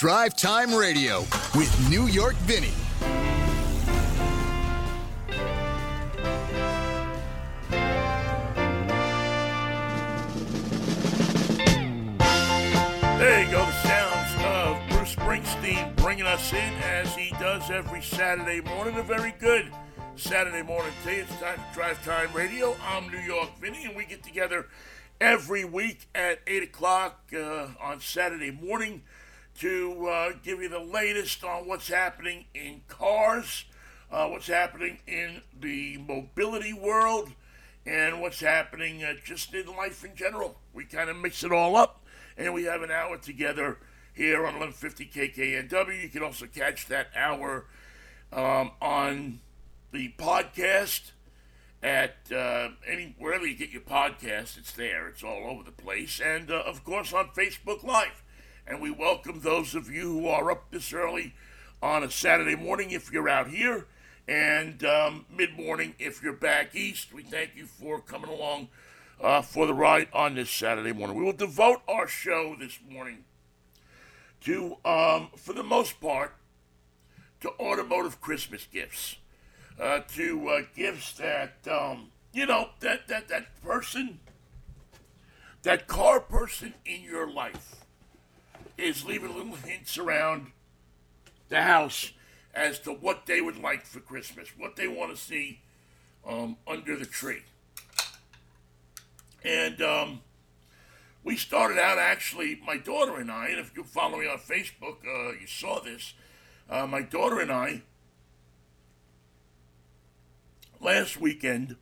Drive Time Radio with New York Vinny. There you go, the sounds of Bruce Springsteen bringing us in as he does every Saturday morning. A very good Saturday morning today. It's time for Drive Time Radio. I'm New York Vinny, and we get together every week at 8 o'clock on Saturday morning to give you the latest on what's happening in cars, what's happening in the mobility world, and what's happening just in life in general. We kind of mix it all up, and we have an hour together here on 1150 KKNW. You can also catch that hour on the podcast at wherever you get your podcast. It's there. It's all over the place. And, of course, on Facebook Live. And we welcome those of you who are up this early on a Saturday morning if you're out here, and mid-morning if you're back east. We thank you for coming along for the ride on this Saturday morning. We will devote our show this morning to, for the most part, to automotive Christmas gifts. To gifts that, that person, that car person in your life is leaving little hints around the house as to what they would like for Christmas, what they want to see under the tree. And we started out, actually, my daughter and I, and if you follow me on Facebook, you saw this, my daughter and I, last weekend,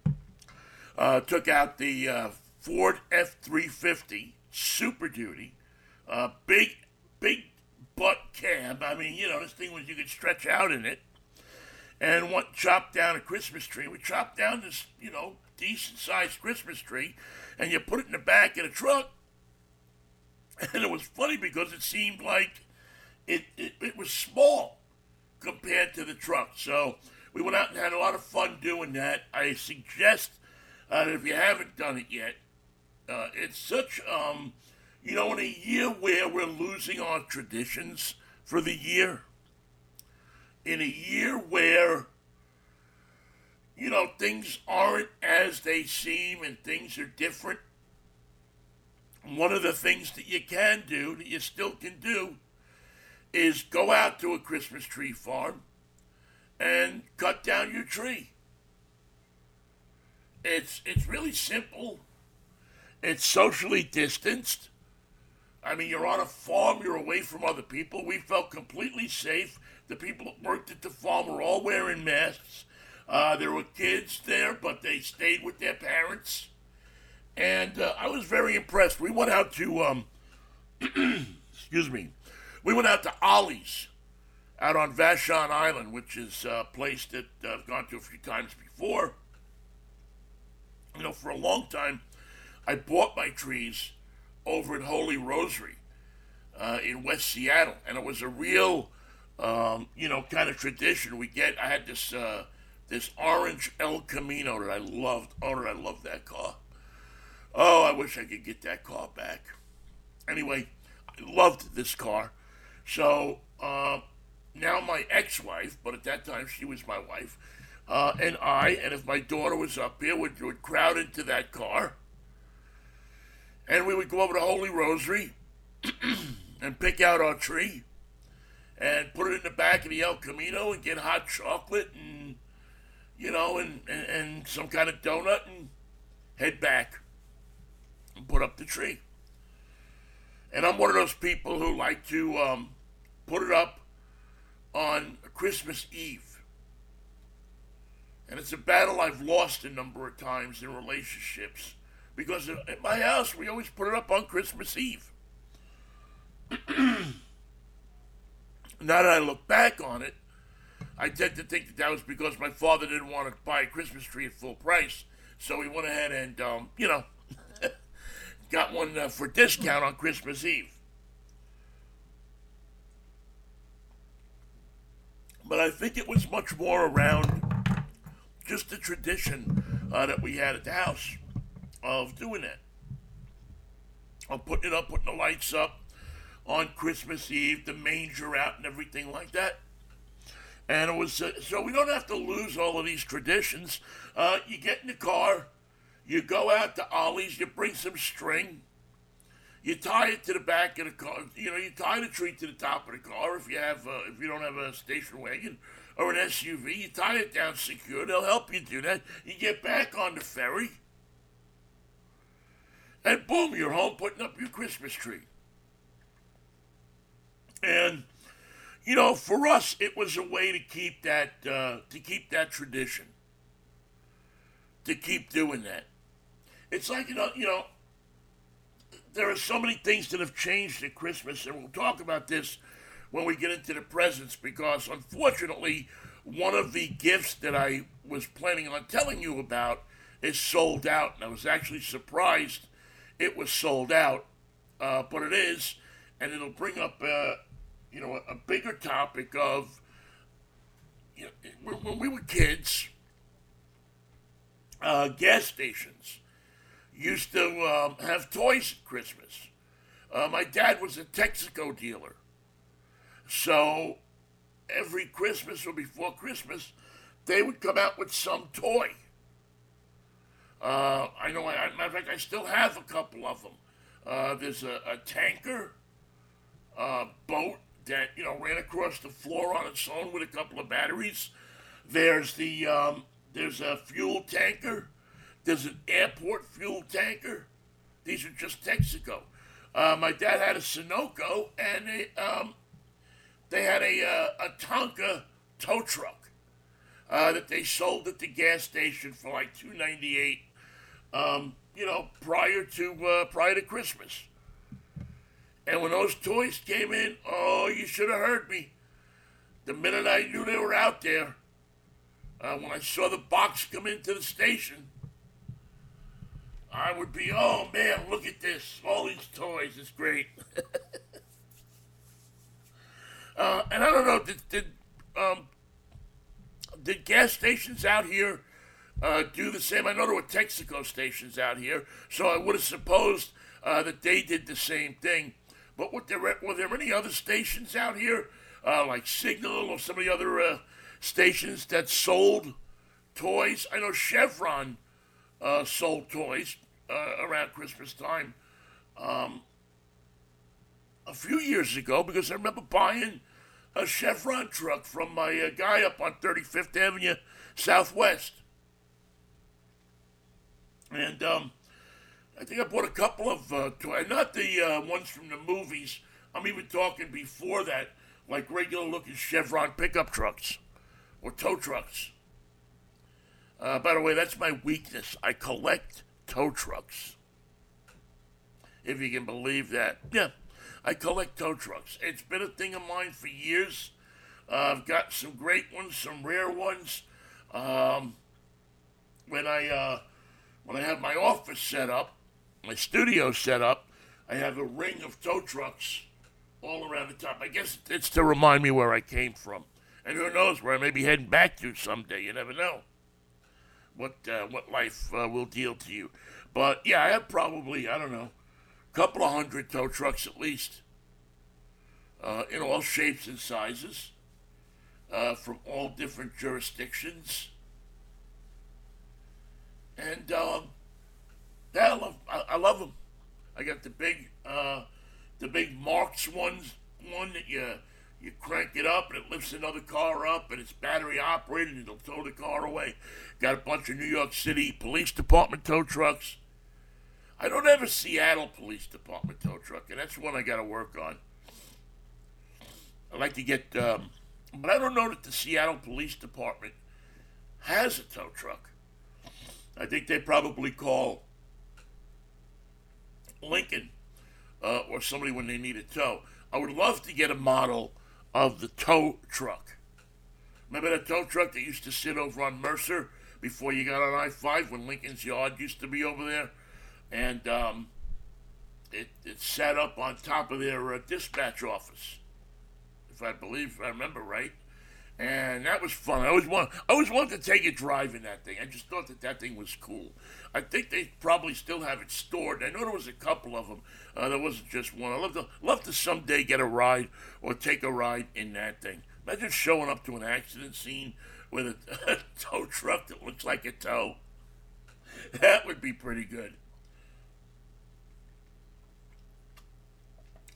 took out the Ford F-350 Super Duty, big butt cab. I mean, this thing was, you could stretch out in it, and chop down a Christmas tree. We chopped down this, decent-sized Christmas tree, and you put it in the back of the truck, and it was funny because it seemed like it was small compared to the truck, so we went out and had a lot of fun doing that. I suggest that if you haven't done it yet, it's such, in a year where we're losing our traditions for the year, in a year where, things aren't as they seem and things are different, one of the things that you can do, that you still can do, is go out to a Christmas tree farm and cut down your tree. It's really simple. It's socially distanced. I mean, you're on a farm, you're away from other people. We felt completely safe. The people that worked at the farm were all wearing masks. There were kids there, but they stayed with their parents. And I was very impressed. We went out to, we went out to Ollie's out on Vashon Island, which is a place that I've gone to a few times before. For a long time, I bought my trees over at Holy Rosary in West Seattle, and it was a real, kind of tradition. I had this this orange El Camino that I loved. Oh, did I love that car? Oh, I wish I could get that car back. Anyway, I loved this car, so. Now my ex-wife, but at that time she was my wife, and I, and if my daughter was up here, would crowd into that car, and we would go over to Holy Rosary and pick out our tree and put it in the back of the El Camino and get hot chocolate and, and some kind of donut and head back and put up the tree. And I'm one of those people who like to put it up on Christmas Eve. And it's a battle I've lost a number of times in relationships, because at my house we always put it up on Christmas Eve. Now that I look back on it, I tend to think that was because my father didn't want to buy a Christmas tree at full price, so he went ahead and, got one for discount on Christmas Eve. But I think it was much more around just the tradition that we had at the house of doing that, of putting it up, putting the lights up, on Christmas Eve, the manger out and everything like that. And it was so we don't have to lose all of these traditions. You get in the car, you go out to Ollie's, you bring some string, you tie it to the back of the car. You know, you tie the tree to the top of the car if you have if you don't have a station wagon or an SUV. You tie it down secure. They'll help you do that. You get back on the ferry, and boom, you're home putting up your Christmas tree. And you know, for us, it was a way to keep that tradition, to keep doing that. It's like, you know, there are so many things that have changed at Christmas, and we'll talk about this when we get into the presents, because unfortunately, one of the gifts that I was planning on telling you about is sold out, and I was actually surprised it was sold out, but it is, and it'll bring up you know, a bigger topic of, you know, when we were kids, gas stations used to have toys at Christmas. My dad was a Texaco dealer. So every Christmas or before Christmas, they would come out with some toy. I know, matter of fact, I still have a couple of them. There's a tanker, boat, that, you know, ran across the floor on its own with a couple of batteries. There's the there's a fuel tanker. There's an airport fuel tanker. These are just Texaco. My dad had a Sunoco, and they had a Tonka tow truck that they sold at the gas station for like $2.98. You know, prior to Christmas. And when those toys came in, oh, you should have heard me. The minute I knew they were out there, when I saw the box come into the station, I would be, oh, man, look at this. All these toys. It's great. And I don't know, did gas stations out here do the same? I know there were Texaco stations out here, so I would have supposed that they did the same thing. But were there any other stations out here, like Signal or some of the other stations that sold toys? I know Chevron sold toys around Christmas time a few years ago, because I remember buying a Chevron truck from my guy up on 35th Avenue Southwest. And I think I bought a couple of toys, not the ones from the movies. I'm even talking before that, like regular-looking Chevron pickup trucks or tow trucks. By the way, that's my weakness. I collect tow trucks, if you can believe that. Yeah, I collect tow trucks. It's been a thing of mine for years. I've got some great ones, some rare ones. When I have my office set up, my studio set up, I have a ring of tow trucks all around the top. I guess it's to remind me where I came from. And who knows where I may be heading back to someday. You never know what life will deal to you. But, yeah, I have probably, I don't know, a couple of hundred tow trucks at least, in all shapes and sizes, from all different jurisdictions. And, yeah, I love them. I got the big Marks one that you crank it up and it lifts another car up, and it's battery operated and it'll tow the car away. Got a bunch of New York City Police Department tow trucks. I don't have a Seattle Police Department tow truck, and that's one I got to work on. I like to get, but I don't know that the Seattle Police Department has a tow truck. I think they probably call Lincoln or somebody when they need a tow. I would love to get a model of the tow truck. Remember that tow truck that used to sit over on Mercer before you got on I-5, when Lincoln's Yard used to be over there? And it sat up on top of their dispatch office, if I remember right. And that was fun. I always wanted to take a drive in that thing. I just thought that thing was cool. I think they probably still have it stored. I know there was a couple of them. There wasn't just one. I'd love to someday get a ride or take a ride in that thing. Imagine showing up to an accident scene with a tow truck that looks like a tow. That would be pretty good.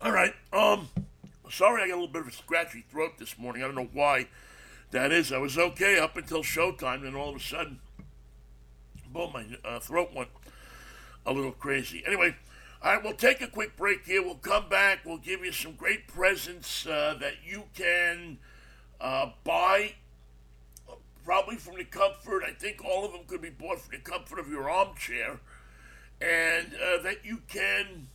All right. Sorry I got a little bit of a scratchy throat this morning. I don't know why that is. I was okay up until showtime, then all of a sudden, boom, my throat went a little crazy. Anyway, all right, we'll take a quick break here. We'll come back. We'll give you some great presents that you can buy probably from the comfort. I think all of them could be bought from the comfort of your armchair, and that you can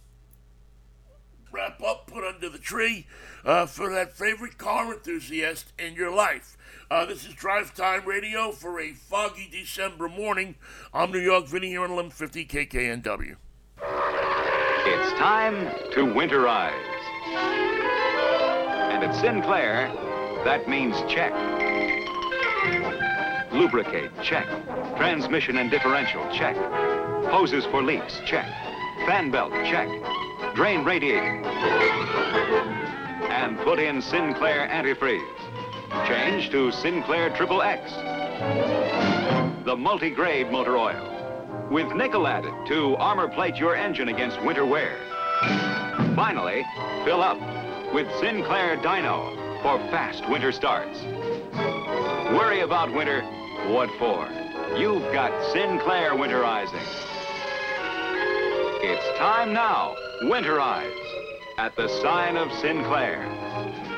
wrap up, put under the tree for that favorite car enthusiast in your life. This is Drive Time Radio for a foggy December morning. I'm New York Vinny here on 1150 KKNW. It's time to winterize. And at Sinclair, that means check. Lubricate, check. Transmission and differential, check. Hoses for leaks, check. Fan belt, check. Drain radiator. And put in Sinclair antifreeze. Change to Sinclair Triple X. The multi-grade motor oil. With nickel added to armor plate your engine against winter wear. Finally, fill up with Sinclair Dyno for fast winter starts. Worry about winter? What for? You've got Sinclair winterizing. It's time now. Winterize at the sign of Sinclair.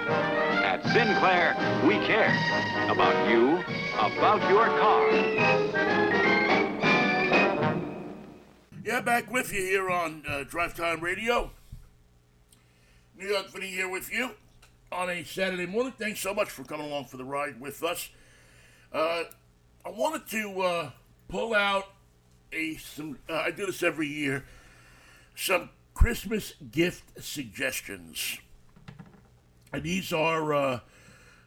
At Sinclair, we care about you, about your car. Yeah, back with you here on Drive Time Radio. New York Vinny here with you on a Saturday morning. Thanks so much for coming along for the ride with us. I wanted to pull out I do this every year, some Christmas gift suggestions. And these are,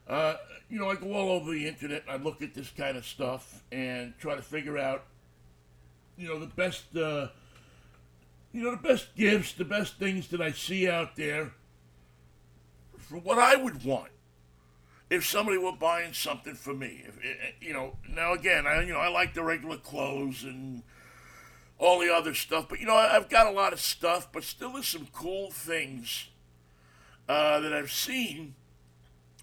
I go all over the internet, I look at this kind of stuff and try to figure out, the best gifts, the best things that I see out there for what I would want if somebody were buying something for me. Now again, I like the regular clothes and all the other stuff, but I've got a lot of stuff, but still there's some cool things that I've seen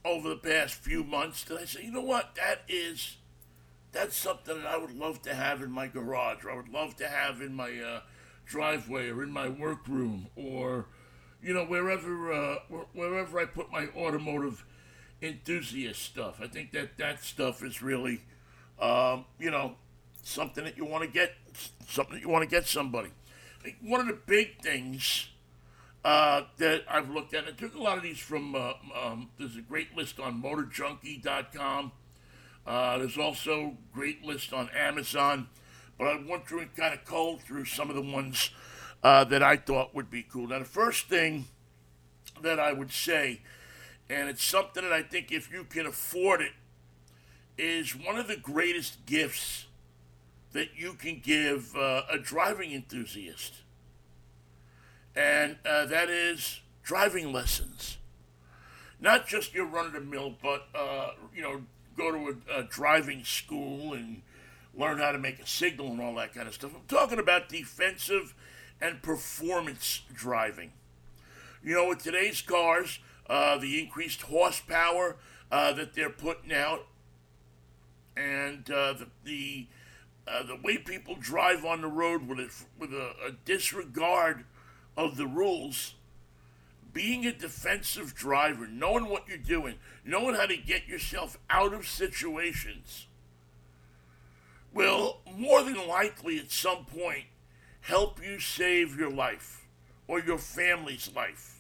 over the past few months that I say, that's something that I would love to have in my garage, or I would love to have in my driveway, or in my workroom, or wherever I put my automotive enthusiast stuff. I think that stuff is really something that you want to get, something that you want to get somebody. One of the big things that I've looked at, and I took a lot of these from, there's a great list on motorjunkie.com. There's also a great list on Amazon, but I went through and kind of culled through some of the ones that I thought would be cool. Now, the first thing that I would say, and it's something that I think if you can afford it, is one of the greatest gifts that you can give a driving enthusiast, and that is driving lessons. Not just your run-of-the-mill, but go to a driving school and learn how to make a signal and all that kind of stuff. I'm talking about defensive and performance driving. With today's cars, the increased horsepower that they're putting out, and the way people drive on the road with a disregard of the rules, being a defensive driver, knowing what you're doing, knowing how to get yourself out of situations, will more than likely at some point help you save your life or your family's life.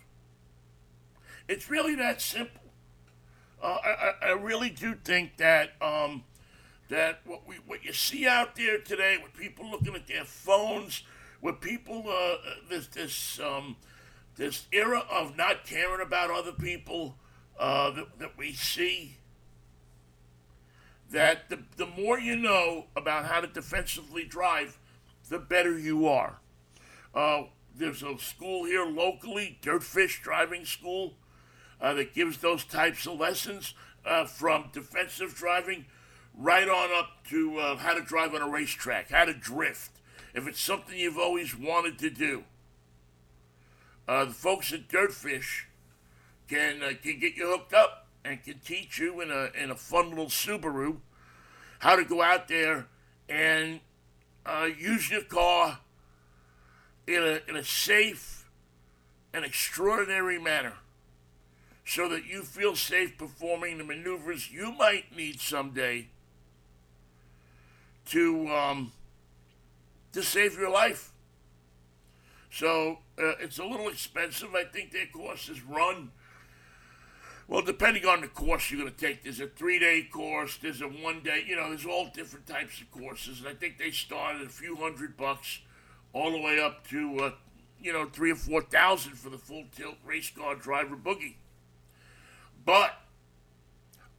It's really that simple. I really do think that that what you see out there today, with people looking at their phones, with people this era of not caring about other people that we see, that the more you know about how to defensively drive, the better you are. There's a school here locally, Dirtfish Driving School, that gives those types of lessons from defensive driving right on up to how to drive on a racetrack, how to drift, if it's something you've always wanted to do. The folks at Dirtfish can get you hooked up and can teach you in a fun little Subaru how to go out there and use your car in a safe and extraordinary manner so that you feel safe performing the maneuvers you might need someday to save your life. So it's a little expensive. I think their courses run, well, depending on the course you're going to take. There's a 3-day course, there's a 1-day, there's all different types of courses. And I think they start at a few $100 all the way up to, $3,000 or $4,000 for the full tilt race car driver boogie. But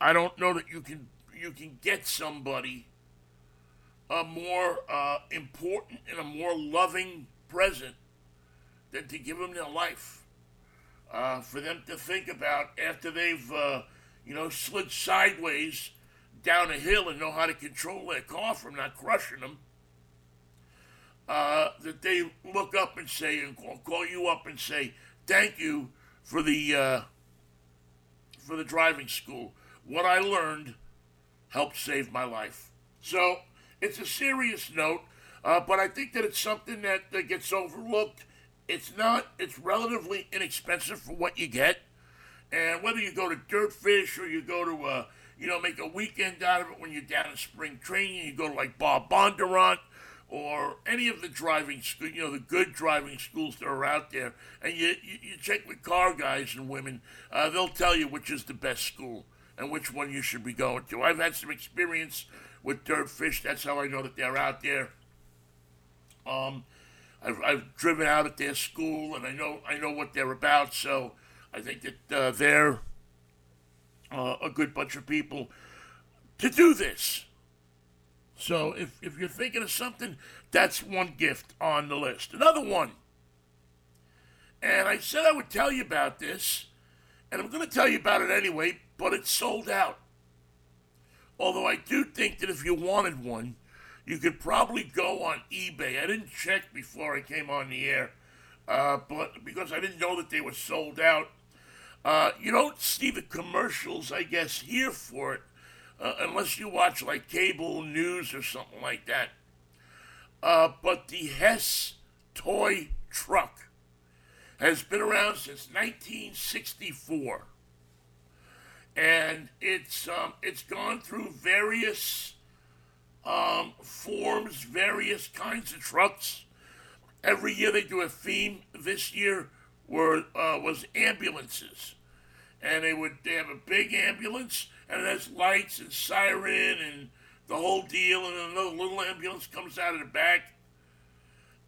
I don't know that you can get somebody a more important and a more loving present than to give them their life, for them to think about after they've, slid sideways down a hill and know how to control their car from not crushing them, that they look up and say, and call you up and say, thank you for the driving school. What I learned helped save my life. So it's a serious note, but I think that it's something that gets overlooked. It's relatively inexpensive for what you get. And whether you go to Dirtfish or you go to, make a weekend out of it when you're down in spring training, you go to like Bob Bondurant or any of the driving school, the good driving schools that are out there. And you check with car guys and women, they'll tell you which is the best school and which one you should be going to. I've had some experience with Dirtfish. That's how I know that they're out there. I've driven out at their school, and I know what they're about, so I think that they're a good bunch of people to do this. So if you're thinking of something, that's one gift on the list. Another one, and I said I would tell you about this, and I'm going to tell you about it anyway, but it's sold out. Although I do think that if you wanted one, you could probably go on eBay. I didn't check before I came on the air, but because I didn't know that they were sold out. You don't see the commercials, I guess, here for it, unless you watch like cable news or something like that. But the Hess toy truck has been around since 1964, and it's gone through various forms, various kinds of trucks. Every year they do a theme. This year was ambulances, and they have a big ambulance, and it has lights and siren and the whole deal, and another little ambulance comes out of the back.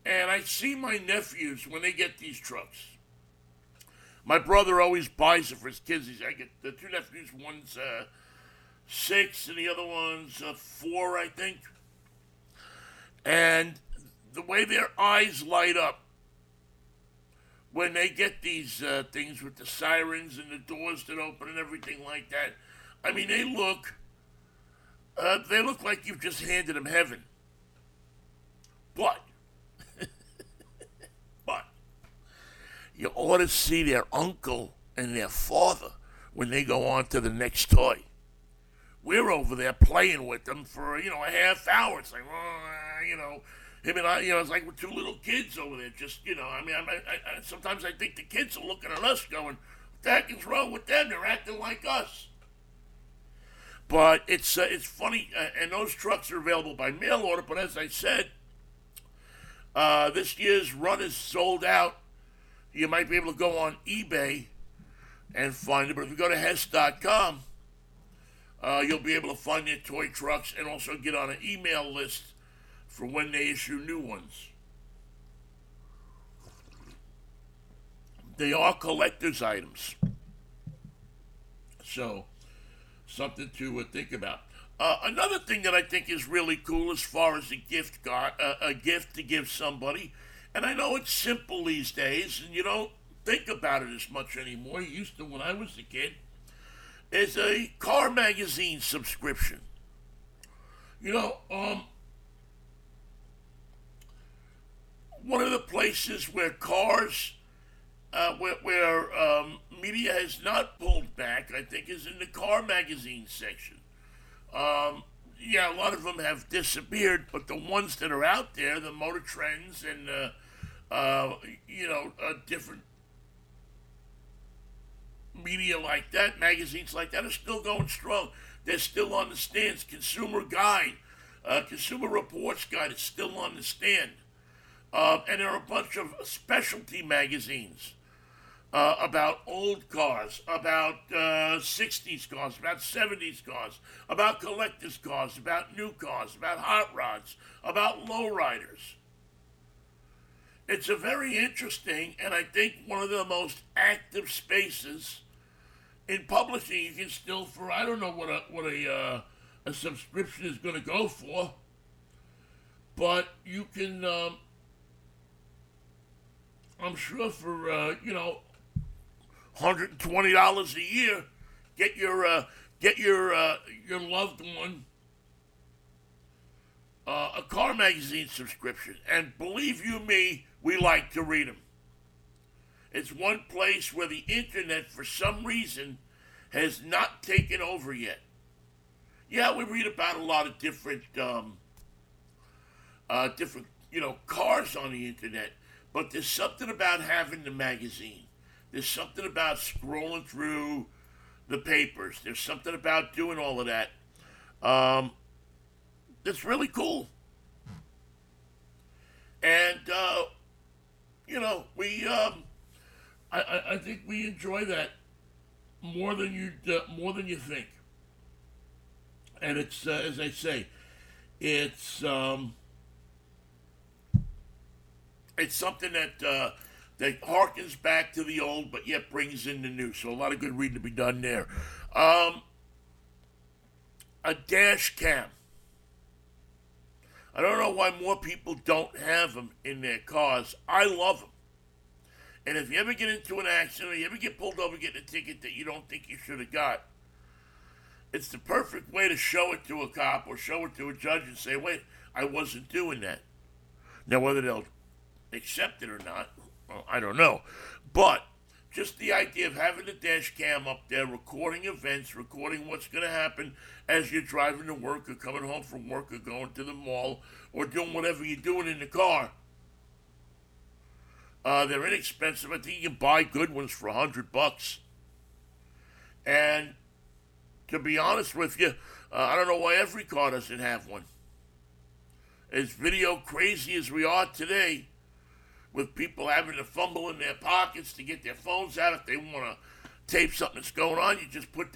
And I see my nephews when they get these trucks. My brother always buys it for his kids. I get the two nephews, one's 6 and the other one's 4, I think. And the way their eyes light up when they get these things with the sirens and the doors that open and everything like that, I mean, they look like you've just handed them heaven. But you ought to see their uncle and their father when they go on to the next toy. We're over there playing with them for, a half hour. It's like, him and I, it's like we're two little kids over there. Just, sometimes I think the kids are looking at us going, what the heck is wrong with them? They're acting like us. But it's funny, and those trucks are available by mail order. But as I said, this year's run is sold out. You might be able to go on eBay and find it. But if you go to Hess.com, you'll be able to find their toy trucks and also get on an email list for when they issue new ones. They are collector's items. So, something to think about. Another thing that I think is really cool as far as a gift to give somebody, and I know it's simple these days, and you don't think about it as much anymore. You used to when I was a kid, is a car magazine subscription. You know, one of the places where cars, media has not pulled back, I think, is in the car magazine section. Yeah, a lot of them have disappeared, but the ones that are out there, the Motor Trends and, different media like that, magazines like that, are still going strong. They're still on the stands. Consumer Guide, Consumer Reports Guide is still on the stand. And there are a bunch of specialty magazines about old cars, about 60s cars, about 70s cars, about collector's cars, about new cars, about hot rods, about lowriders. It's a very interesting, and I think one of the most active spaces in publishing. You can still, for I don't know what a subscription is going to go for, but you can. I'm sure for $120 a year, get your loved one a car magazine subscription. And believe you me, we like to read them. It's one place where the internet, for some reason, has not taken over yet. Yeah, we read about a lot of different, cars on the internet, but there's something about having the magazine. There's something about scrolling through the papers. There's something about doing all of that. That's really cool. And, I think we enjoy that more than you think. And it's as I say, it's something that harkens back to the old, but yet brings in the new. So a lot of good reading to be done there. A dash cam. I don't know why more people don't have them in their cars. I love them. And if you ever get into an accident, or you ever get pulled over getting a ticket that you don't think you should have got, it's the perfect way to show it to a cop or show it to a judge and say, wait, I wasn't doing that. Now, whether they'll accept it or not, well, I don't know. But just the idea of having the dash cam up there, recording events, recording what's going to happen as you're driving to work or coming home from work or going to the mall or doing whatever you're doing in the car. They're inexpensive. I think you can buy good ones for $100. And to be honest with you, I don't know why every car doesn't have one. As video crazy as we are today, with people having to fumble in their pockets to get their phones out if they want to tape something that's going on. You just turn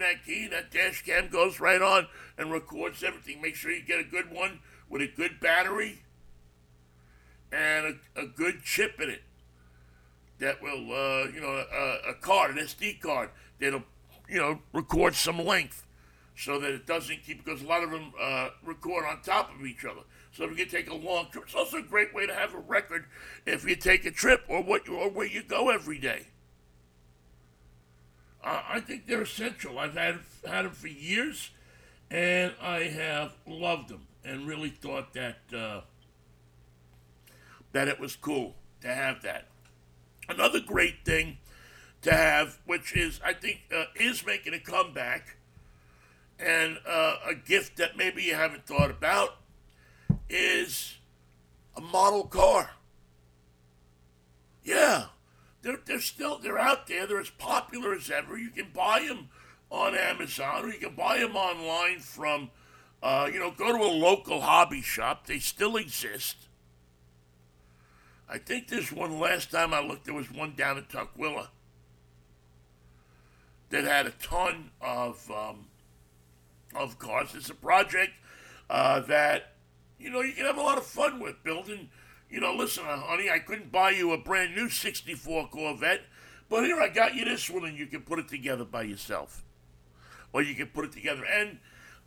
that key, and that dash cam goes right on and records everything. Make sure you get a good one with a good battery and a good chip in it that will, a card, an SD card that'll, record some length so that it doesn't keep, because a lot of them record on top of each other. So if you can take a long trip, it's also a great way to have a record if you take a trip or where you go every day. I think they're essential. I've had them for years, and I have loved them and really thought that that it was cool to have that. Another great thing to have, which is I think is making a comeback, and a gift that maybe you haven't thought about, is a model car. Yeah, they're out there. They're as popular as ever. You can buy them on Amazon, or you can buy them online from, go to a local hobby shop. They still exist. I think there's one, last time I looked, there was one down in Tukwila that had a ton of cars. It's a project that, you can have a lot of fun with building. Listen, honey, I couldn't buy you a brand new 64 Corvette, but here I got you this one, and you can put it together by yourself. Or you can put it together. And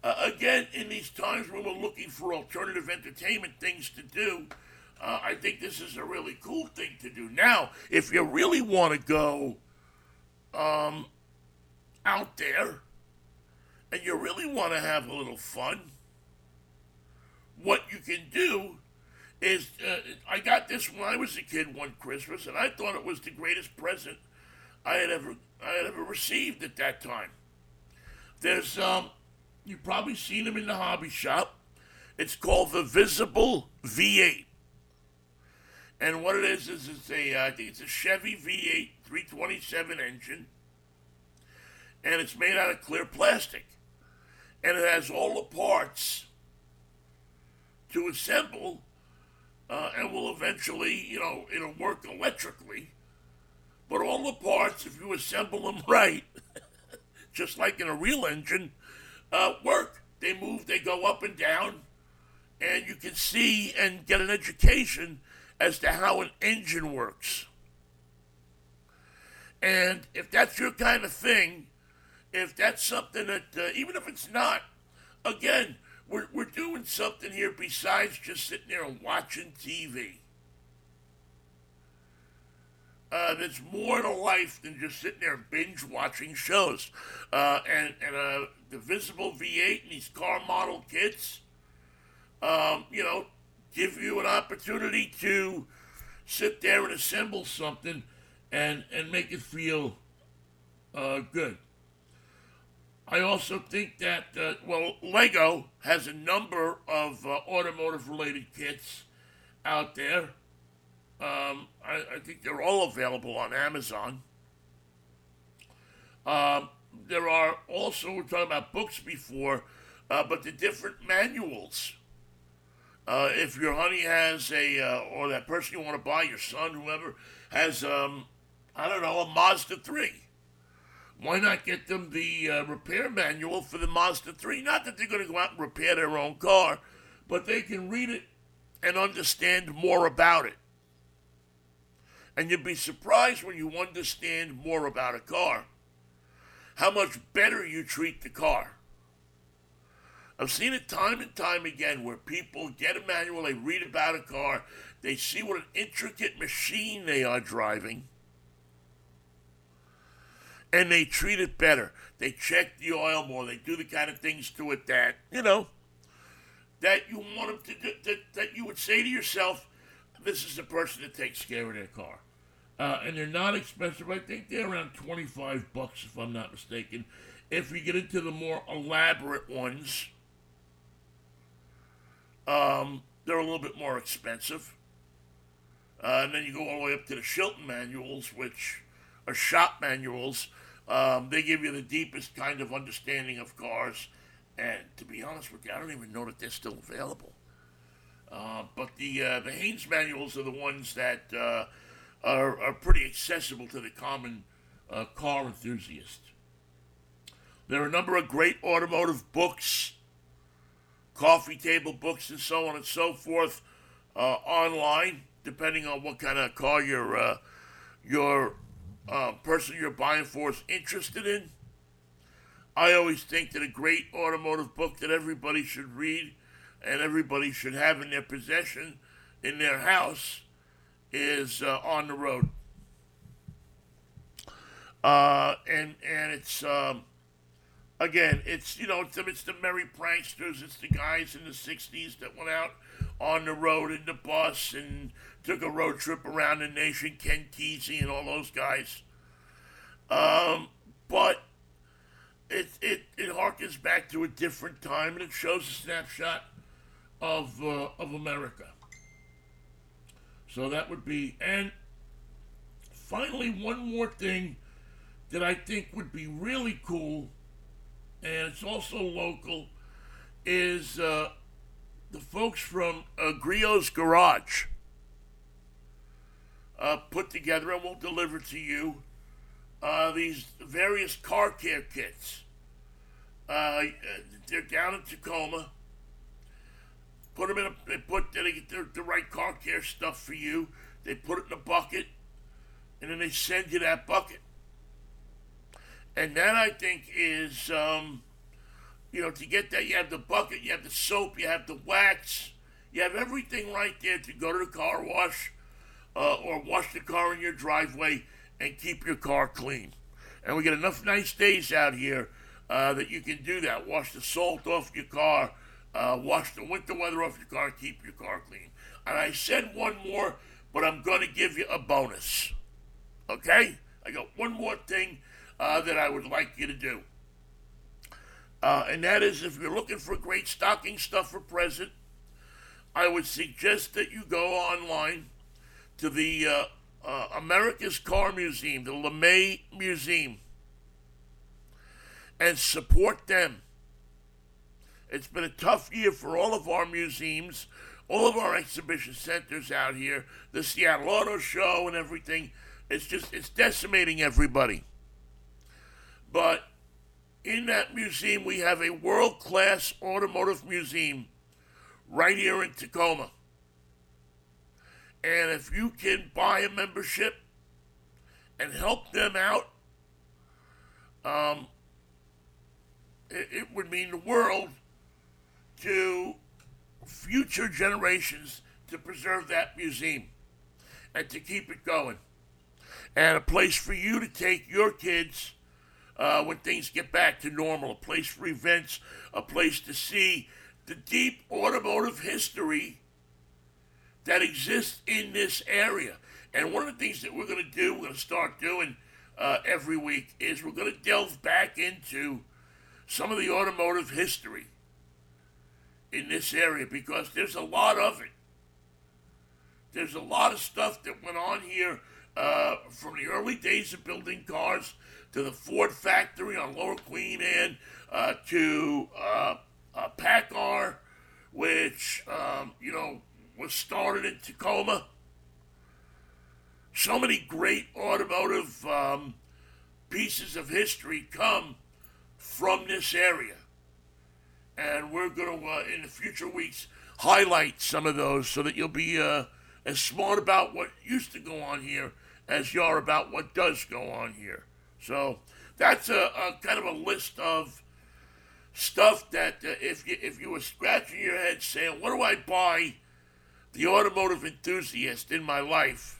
Again, in these times where we're looking for alternative entertainment things to do, I think this is a really cool thing to do. Now, if you really want to go out there and you really want to have a little fun, what you can do is, I got this when I was a kid one Christmas, and I thought it was the greatest present I had ever received at that time. There's you've probably seen them in the hobby shop. It's called the Visible V8. And what it is it's I think it's a Chevy V8 327 engine. And it's made out of clear plastic. And it has all the parts to assemble and will eventually, it'll work electrically. But all the parts, if you assemble them right, just like in a real engine, work. They move, they go up and down, and you can see and get an education as to how an engine works. And if that's your kind of thing, if that's something that, even if it's not, again, we're doing something here besides just sitting there and watching TV. There's more to life than just sitting there binge watching shows. And the Visible V8 and these car model kits, give you an opportunity to sit there and assemble something and make it feel good. I also think that, Lego has a number of automotive-related kits out there. I think they're all available on Amazon. There are also, we were talking about books before, but the different manuals. If your honey has or that person you want to buy, your son, whoever, has, a Mazda 3. Why not get them the repair manual for the Mazda 3? Not that they're going to go out and repair their own car, but they can read it and understand more about it. And you'd be surprised when you understand more about a car, how much better you treat the car. I've seen it time and time again where people get a manual, they read about a car, they see what an intricate machine they are driving, and they treat it better. They check the oil more, they do the kind of things to it that, that you want them to do, that you would say to yourself, this is the person that takes care of their car. And they're not expensive. I think they're around $25, if I'm not mistaken. If you get into the more elaborate ones, they're a little bit more expensive. And then you go all the way up to the Shilton manuals, which are shop manuals. They give you the deepest kind of understanding of cars. And to be honest with you, I don't even know that they're still available. But the Haynes manuals are the ones that are pretty accessible to the common car enthusiast. There are a number of great automotive books, coffee table books, and so on and so forth online, depending on what kind of car your person you're buying for is interested in. I always think that a great automotive book that everybody should read and everybody should have in their possession, in their house, is On the Road. And it's, again, it's, it's the Merry Pranksters, it's the guys in the 60s that went out on the road in the bus and took a road trip around the nation, Ken Kesey and all those guys. But it harkens back to a different time, and it shows a snapshot of America. So that would be, and finally one more thing that I think would be really cool, and it's also local, is the folks from Griot's Garage put together, and will deliver to you these various car care kits. They're down in Tacoma. Put them in they get the right car care stuff for you. They put it in a bucket, and then they send you that bucket. And that, I think, is You know, to get that, you have the bucket, you have the soap, you have the wax. You have everything right there to go to the car wash or wash the car in your driveway and keep your car clean. And we get enough nice days out here that you can do that. Wash the salt off your car, wash the winter weather off your car, keep your car clean. And I said one more, but I'm going to give you a bonus. Okay? I got one more thing that I would like you to do. And that is, if you're looking for great stocking stuffer present, I would suggest that you go online to the America's Car Museum, the LeMay Museum, and support them. It's been a tough year for all of our museums, all of our exhibition centers out here, the Seattle Auto Show and everything. It's decimating everybody. But in that museum, we have a world-class automotive museum right here in Tacoma. And if you can buy a membership and help them out, it would mean the world to future generations to preserve that museum and to keep it going. And a place for you to take your kids when things get back to normal, a place for events, a place to see the deep automotive history that exists in this area. And one of the things that we're going to do, we're going to start doing every week, is we're going to delve back into some of the automotive history in this area, because there's a lot of it. There's a lot of stuff that went on here from the early days of building cars to the Ford factory on Lower Queen Anne to Packard, which, was started in Tacoma. So many great automotive pieces of history come from this area. And we're going to, in the future weeks, highlight some of those so that you'll be as smart about what used to go on here as you are about what does go on here. So that's a kind of a list of stuff that if you were scratching your head saying, what do I buy the automotive enthusiast in my life?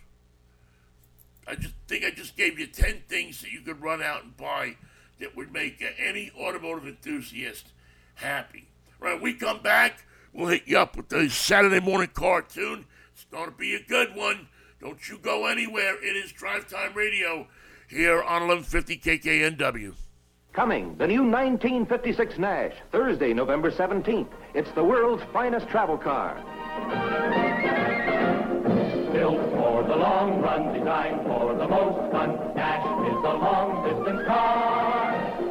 I just gave you 10 things that you could run out and buy that would make any automotive enthusiast happy. Right, we come back, we'll hit you up with the Saturday morning cartoon. It's going to be a good one. Don't you go anywhere. It is Drive Time Radio here on 1150 KKNW. Coming, the new 1956 Nash, Thursday, November 17th. It's the world's finest travel car. Built for the long run, designed for the most fun. Nash is a long-distance car.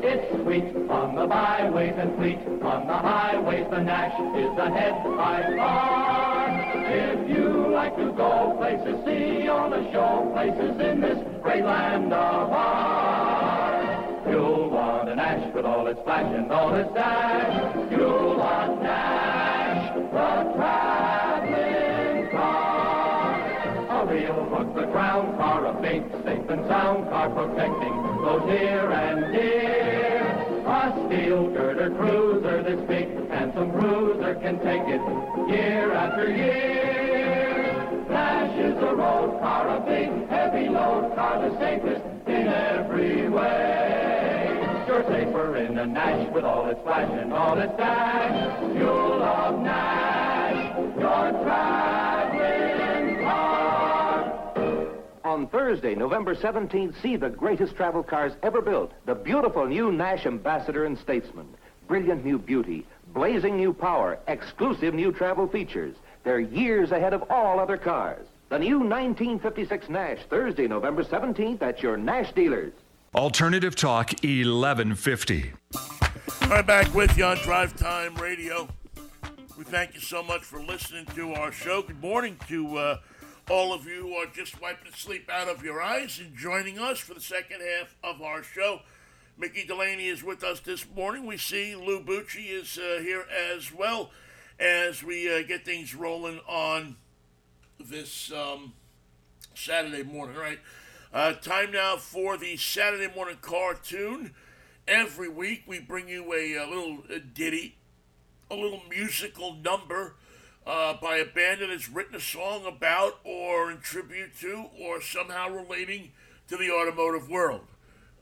It's sweet on the byways and fleet on the highways. The Nash is ahead by far. If you like to go places, see all the show places in this great land of ours, you'll want a Nash with all its flash and all its dash. You'll want Nash, the traveling car, a real hook-the-ground car, a big, safe and sound car, protecting those near and dear. A steel girder cruiser, this big, handsome cruiser can take it year after year. Nash is a road car, a big, heavy load car, the safest in every way. You're safer in a Nash with all its flash and all its dash. You'll love Nash, your traveling car. On Thursday, November 17th, see the greatest travel cars ever built. The beautiful new Nash Ambassador and Statesman. Brilliant new beauty, blazing new power, exclusive new travel features. They're years ahead of all other cars. The new 1956 Nash, Thursday, November 17th at your Nash dealers. Alternative Talk 1150. All right, back with you on Drive Time Radio. We thank you so much for listening to our show. Good morning to all of you who are just wiping the sleep out of your eyes and joining us for the second half of our show. Mickey Delaney is with us this morning. We see Lou Bucci is here as well as we get things rolling on this Saturday morning. All right, time now for the Saturday morning cartoon. Every week we bring you a little ditty, a little musical number by a band that has written a song about or in tribute to or somehow relating to the automotive world.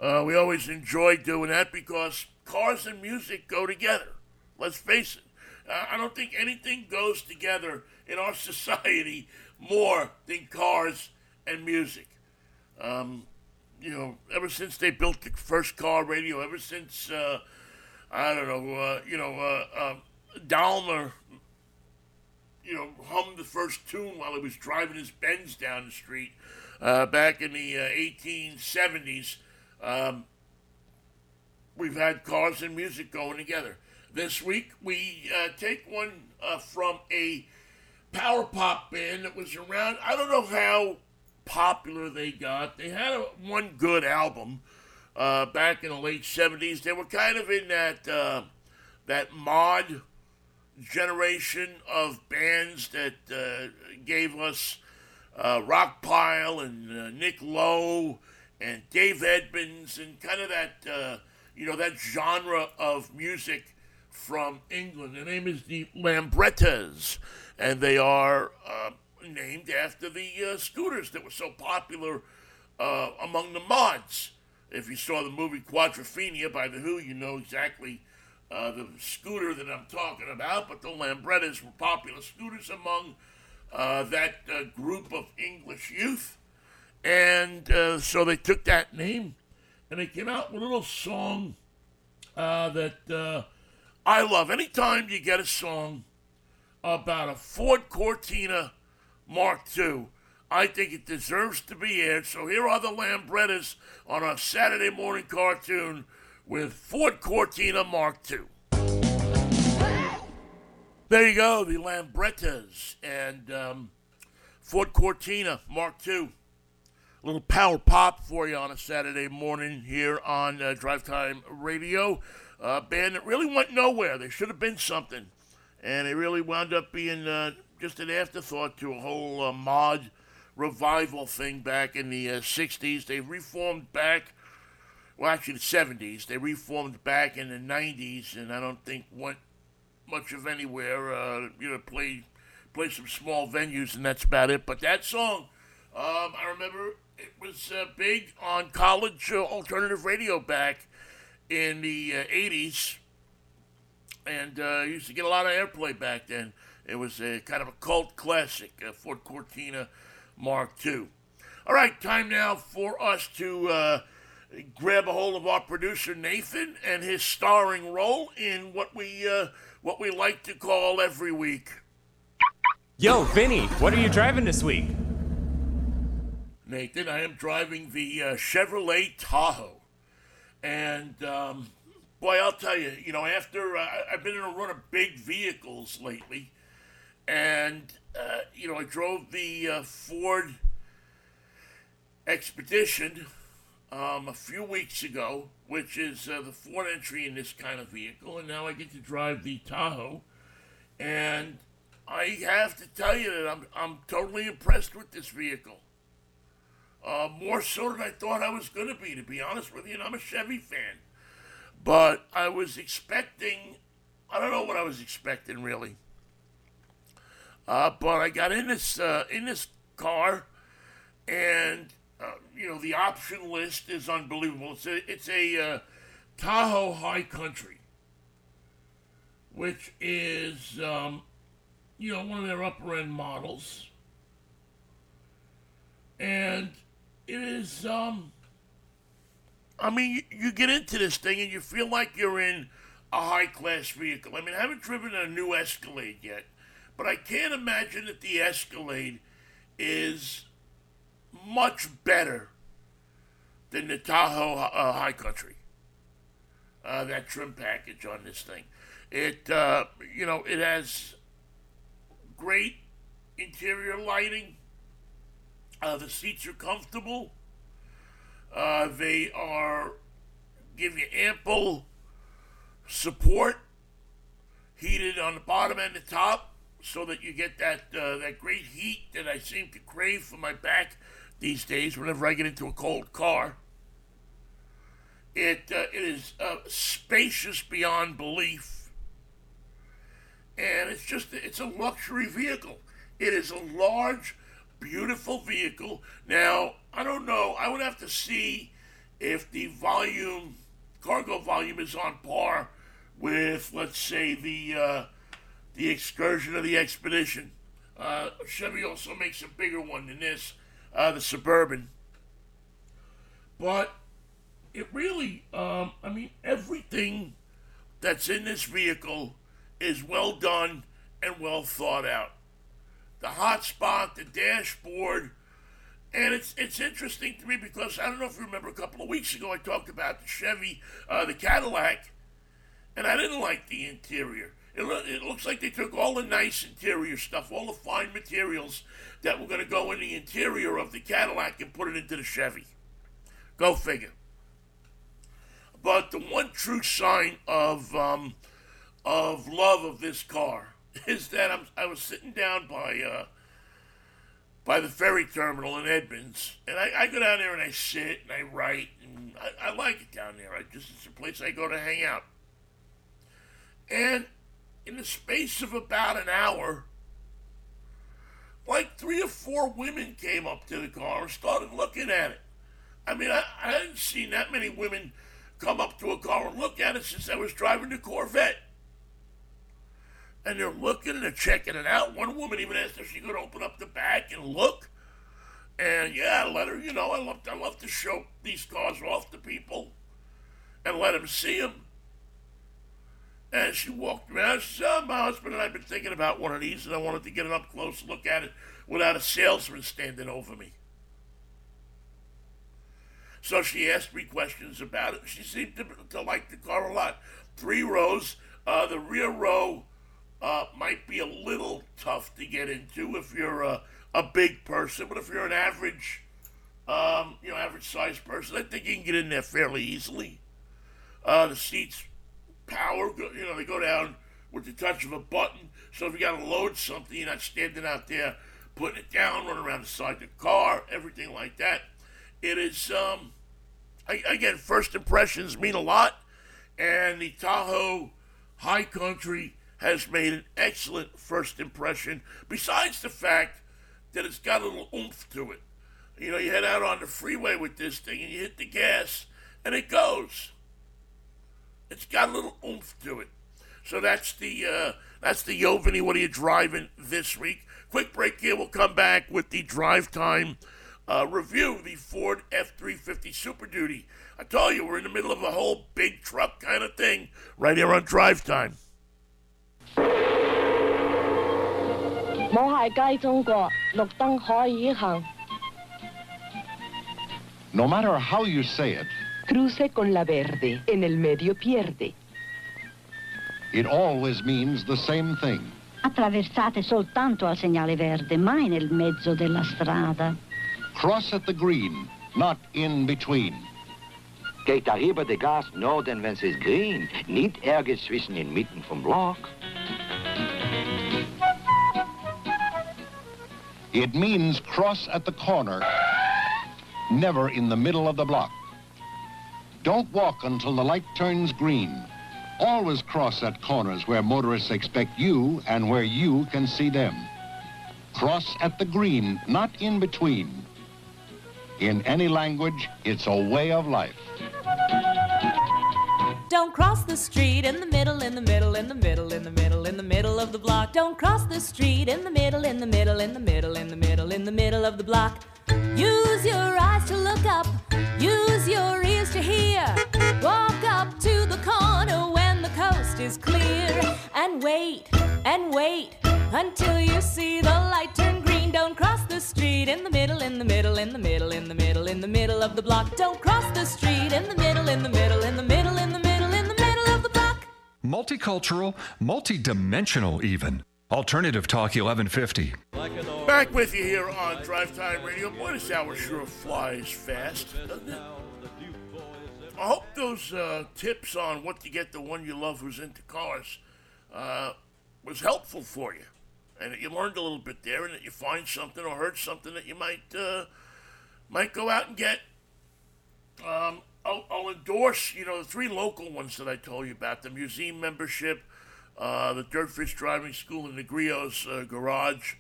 We always enjoy doing that because cars and music go together. Let's face it. I don't think anything goes together in our society more than cars and music. Ever since they built the first car radio, ever since, Dahmer, hummed the first tune while he was driving his Benz down the street back in the 1870s, we've had cars and music going together. This week, we take one from a power pop band that was around. I don't know how popular they got. They had one good album back in the late 70s. They were kind of in that mod generation of bands that gave us Rockpile and Nick Lowe and Dave Edmunds and kind of that, that genre of music from England. Their name is the Lambrettas, and they are named after the scooters that were so popular among the mods. If you saw the movie Quadrophenia by The Who, you know exactly the scooter that I'm talking about, but the Lambrettas were popular scooters among that group of English youth. And so they took that name, and they came out with a little song that I love. Anytime you get a song about a Ford Cortina Mark II, I think it deserves to be aired. So here are the Lambrettas on our Saturday morning cartoon with Ford Cortina Mark II. There you go, the Lambrettas and Ford Cortina Mark II. A little power pop for you on a Saturday morning here on Drive Time Radio. A band that really went nowhere. They should have been something. And it really wound up being just an afterthought to a whole mod revival thing back in the 60s. They reformed back, well, actually the 70s. They reformed back in the 90s, and I don't think went much of anywhere. Play some small venues, and that's about it. But that song, I remember it was big on college alternative radio back in the 80s, and used to get a lot of airplay back then. It was a kind of a cult classic, Ford Cortina Mark II. All right, time now for us to grab a hold of our producer Nathan and his starring role in what we like to call every week. Yo, Vinny, what are you driving this week? Nathan, I am driving the Chevrolet Tahoe, and boy, I'll tell you, after I've been in a run of big vehicles lately. And, I drove the Ford Expedition a few weeks ago, which is the Ford entry in this kind of vehicle. And now I get to drive the Tahoe. And I have to tell you that I'm totally impressed with this vehicle. More so than I thought I was going to be honest with you. And I'm a Chevy fan. But I don't know what I was expecting, really. But I got in this car, and the option list is unbelievable. It's a Tahoe High Country, which is one of their upper end models, and it is. You get into this thing and you feel like you're in a high class vehicle. I mean, I haven't driven a new Escalade yet. But I can't imagine that the Escalade is much better than the Tahoe High Country. That trim package on this thing, it has great interior lighting. The seats are comfortable. They give you ample support, heated on the bottom and the top, so that you get that great heat that I seem to crave for my back these days whenever I get into a cold car. It is spacious beyond belief, and it's a luxury vehicle. It is a large, beautiful vehicle. Now, I don't know. I would have to see if the volume, cargo volume, is on par with, let's say, the Excursion or the Expedition. Chevy also makes a bigger one than this, the Suburban. But it really, everything that's in this vehicle is well done and well thought out. The hot spot, the dashboard, and it's interesting to me because I don't know if you remember a couple of weeks ago I talked about the Chevy, the Cadillac, and I didn't like the interior. It looks like they took all the nice interior stuff, all the fine materials that were going to go in the interior of the Cadillac and put it into the Chevy. Go figure. But the one true sign of love of this car is that I was sitting down by the ferry terminal in Edmonds, and I go down there and I sit and I write, and I like it down there. It's a place I go to hang out. And in the space of about an hour, like 3 or 4 women came up to the car and started looking at it. I mean, I hadn't seen that many women come up to a car and look at it since I was driving the Corvette. And they're looking and they're checking it out. One woman even asked if she could open up the back and look. And yeah, I let her, I love to show these cars off to people and let them see them. And she walked around. She said, my husband and I have been thinking about one of these, and I wanted to get an up-close look at it without a salesman standing over me. So she asked me questions about it. She seemed to like the car a lot. 3 rows. The rear row might be a little tough to get into if you're a big person, but if you're an average, average-sized person, I think you can get in there fairly easily. The seats, power, they go down with the touch of a button. So if you got to load something, you're not standing out there putting it down, running around the side of the car, everything like that. It is, again, first impressions mean a lot, and the Tahoe High Country has made an excellent first impression, besides the fact that it's got a little oomph to it. You head out on the freeway with this thing, and you hit the gas, and it goes. It's got a little oomph to it. So that's the Yo Vinny, what are you driving this week? Quick break here. We'll come back with the Drive Time review, the Ford F-350 Super Duty. I tell you, we're in the middle of a whole big truck kind of thing right here on Drive Time. No matter how you say it, cruce con la verde, en el medio pierde. It always means the same thing. Attraversate soltanto al segnale verde, mai nel mezzo della strada. Cross at the green, not in between. Geht darüber de Gas, no, denn wenn's ist green, nicht ergens zwischen inmitten vom Block. It means cross at the corner, never in the middle of the block. Don't walk until the light turns green. Always cross at corners where motorists expect you and where you can see them. Cross at the green, not in between. In any language, it's a way of life. Don't cross the street in the middle, in the middle, in the middle, in the middle, in the middle of the block. Don't cross the street in the middle, in the middle, in the middle, in the middle, in the middle of the block. Use your eyes to look up. Use your ears to hear. Walk up to the corner when the coast is clear. And wait until you see the light turn green. Don't cross the street in the middle, in the middle, in the middle, in the middle, in the middle of the block. Don't cross the street in the middle, in the middle, in the middle, in the middle, in the middle of the block. Multicultural, multidimensional even. Alternative Talk 1150. Back with you here on Drive Time Radio. Boy, this hour sure flies fast, doesn't it? I hope those tips on what to get the one you love who's into cars was helpful for you, and that you learned a little bit there, and that you find something or heard something that you might go out and get. I'll endorse, you know, the three local ones that I told you about, the museum membership, the Dirtfish Driving School, and the Griot's Garage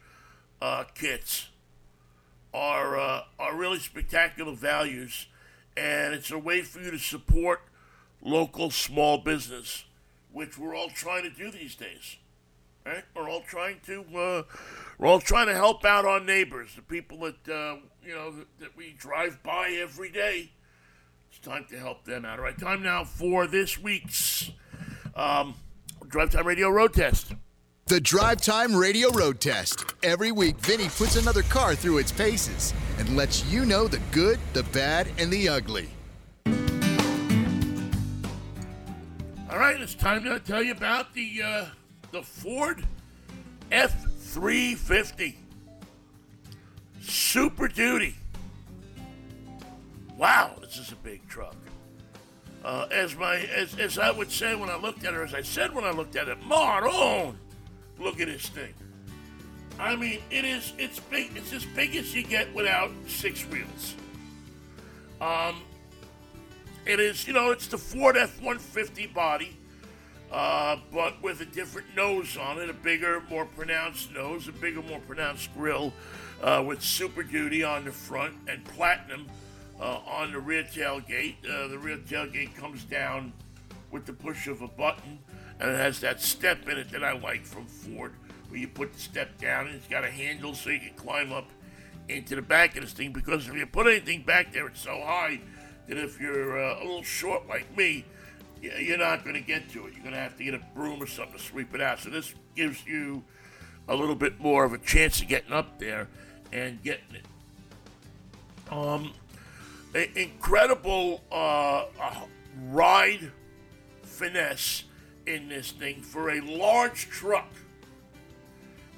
kits are really spectacular values, and it's a way for you to support local small business, which we're all trying to do these days. Right? We're all trying to help out our neighbors, the people that that we drive by every day. It's time to help them out. All right, time now for this week's Drive Time Radio Road Test. The Drive Time Radio Road Test. Every week, Vinny puts another car through its paces and lets you know the good, the bad, and the ugly. All right, it's time to tell you about the Ford F-350 Super Duty. Wow, this is a big truck. As I would say when I looked at her, Maron, look at this thing. I mean, it's big. It's as big as you get without six wheels. It is, it's the Ford F-150 body, but with a different nose on it, a bigger, more pronounced nose, a bigger, more pronounced grille, with Super Duty on the front and Platinum on the rear tailgate. The rear tailgate comes down with the push of a button, and it has that step in it that I like from Ford, where you put the step down, and it's got a handle so you can climb up into the back of this thing, because if you put anything back there, it's so high that if you're a little short like me, you're not going to get to it. You're going to have to get a broom or something to sweep it out. So this gives you a little bit more of a chance of getting up there and getting it. Incredible ride finesse in this thing for a large truck.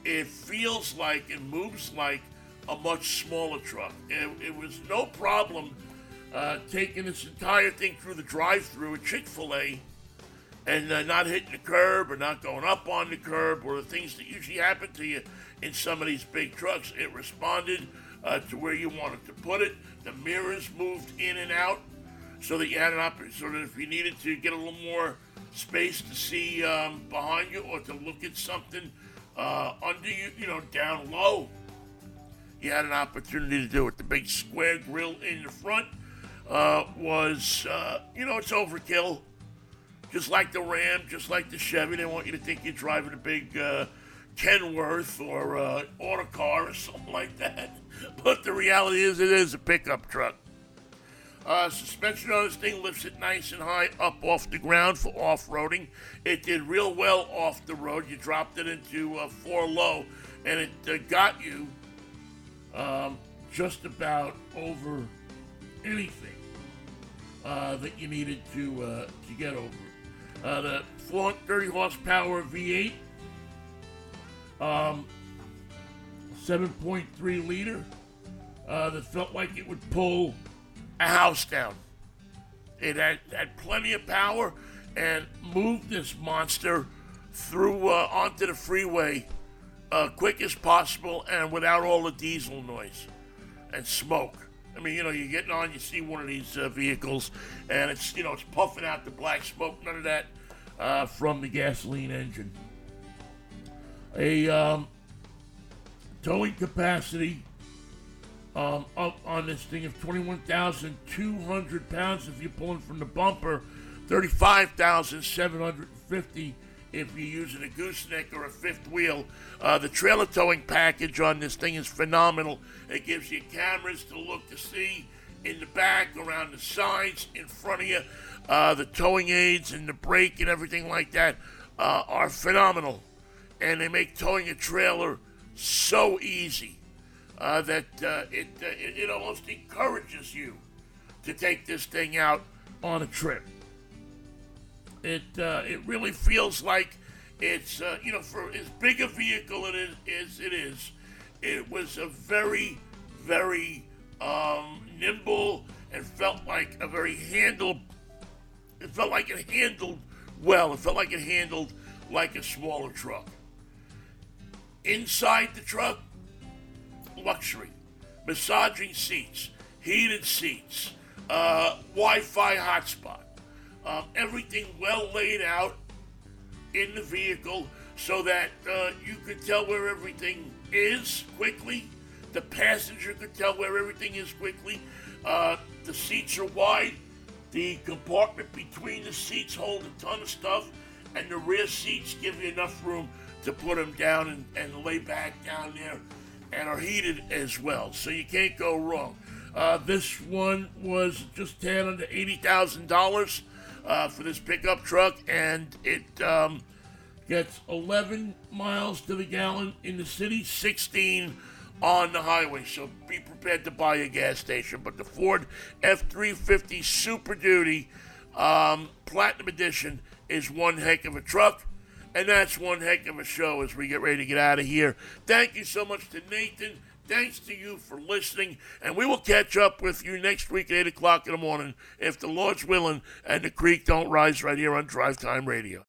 It feels like and moves like a much smaller truck. It was no problem taking this entire thing through the drive-thru at Chick-fil-A and not hitting the curb or not going up on the curb or the things that usually happen to you in some of these big trucks. It responded to where you wanted to put it. The mirrors moved in and out so that you had an opportunity, so that if you needed to get a little more space to see behind you or to look at something under you, down low, you had an opportunity to do it. The big square grill in the front was, it's overkill. Just like the Ram, just like the Chevy, they want you to think you're driving a big Kenworth or Autocar or something like that. But the reality is, it is a pickup truck. Suspension on this thing lifts it nice and high up off the ground for off-roading. It did real well off the road. You dropped it into four low, and it got you just about over anything that you needed to get over. The 430 horsepower V8, 7.3 liter that felt like it would pull a house down. It had plenty of power and moved this monster through onto the freeway quick as possible and without all the diesel noise and smoke. I mean, you're getting on, you see one of these vehicles, and it's, it's puffing out the black smoke, none of that from the gasoline engine. A towing capacity up on this thing of 21,200 pounds if you're pulling from the bumper, 35,750 if you're using a gooseneck or a fifth wheel. The trailer towing package on this thing is phenomenal. It gives you cameras to look to see in the back, around the sides, in front of you. The towing aids and the brake and everything like that are phenomenal. And they make towing a trailer so easy that it almost encourages you to take this thing out on a trip. It really feels like it's, for as big a vehicle it is, it was a very, very nimble and It felt like it handled like a smaller truck. Inside the truck, luxury. Massaging seats, heated seats, Wi-Fi hotspot. Everything well laid out in the vehicle so that you could tell where everything is quickly. The passenger could tell where everything is quickly. The seats are wide. The compartment between the seats hold a ton of stuff, and the rear seats give you enough room to put them down and lay back down there, and are heated as well, so you can't go wrong. This one was just $10 under $80,000 for this pickup truck, and it gets 11 miles to the gallon in the city, 16 on the highway, so be prepared to buy a gas station. But the Ford F-350 Super Duty Platinum Edition is one heck of a truck, and that's one heck of a show as we get ready to get out of here. Thank you so much to Nathan. Thanks to you for listening, and we will catch up with you next week at 8 o'clock in the morning, if the Lord's willing and the creek don't rise, right here on Drive Time Radio.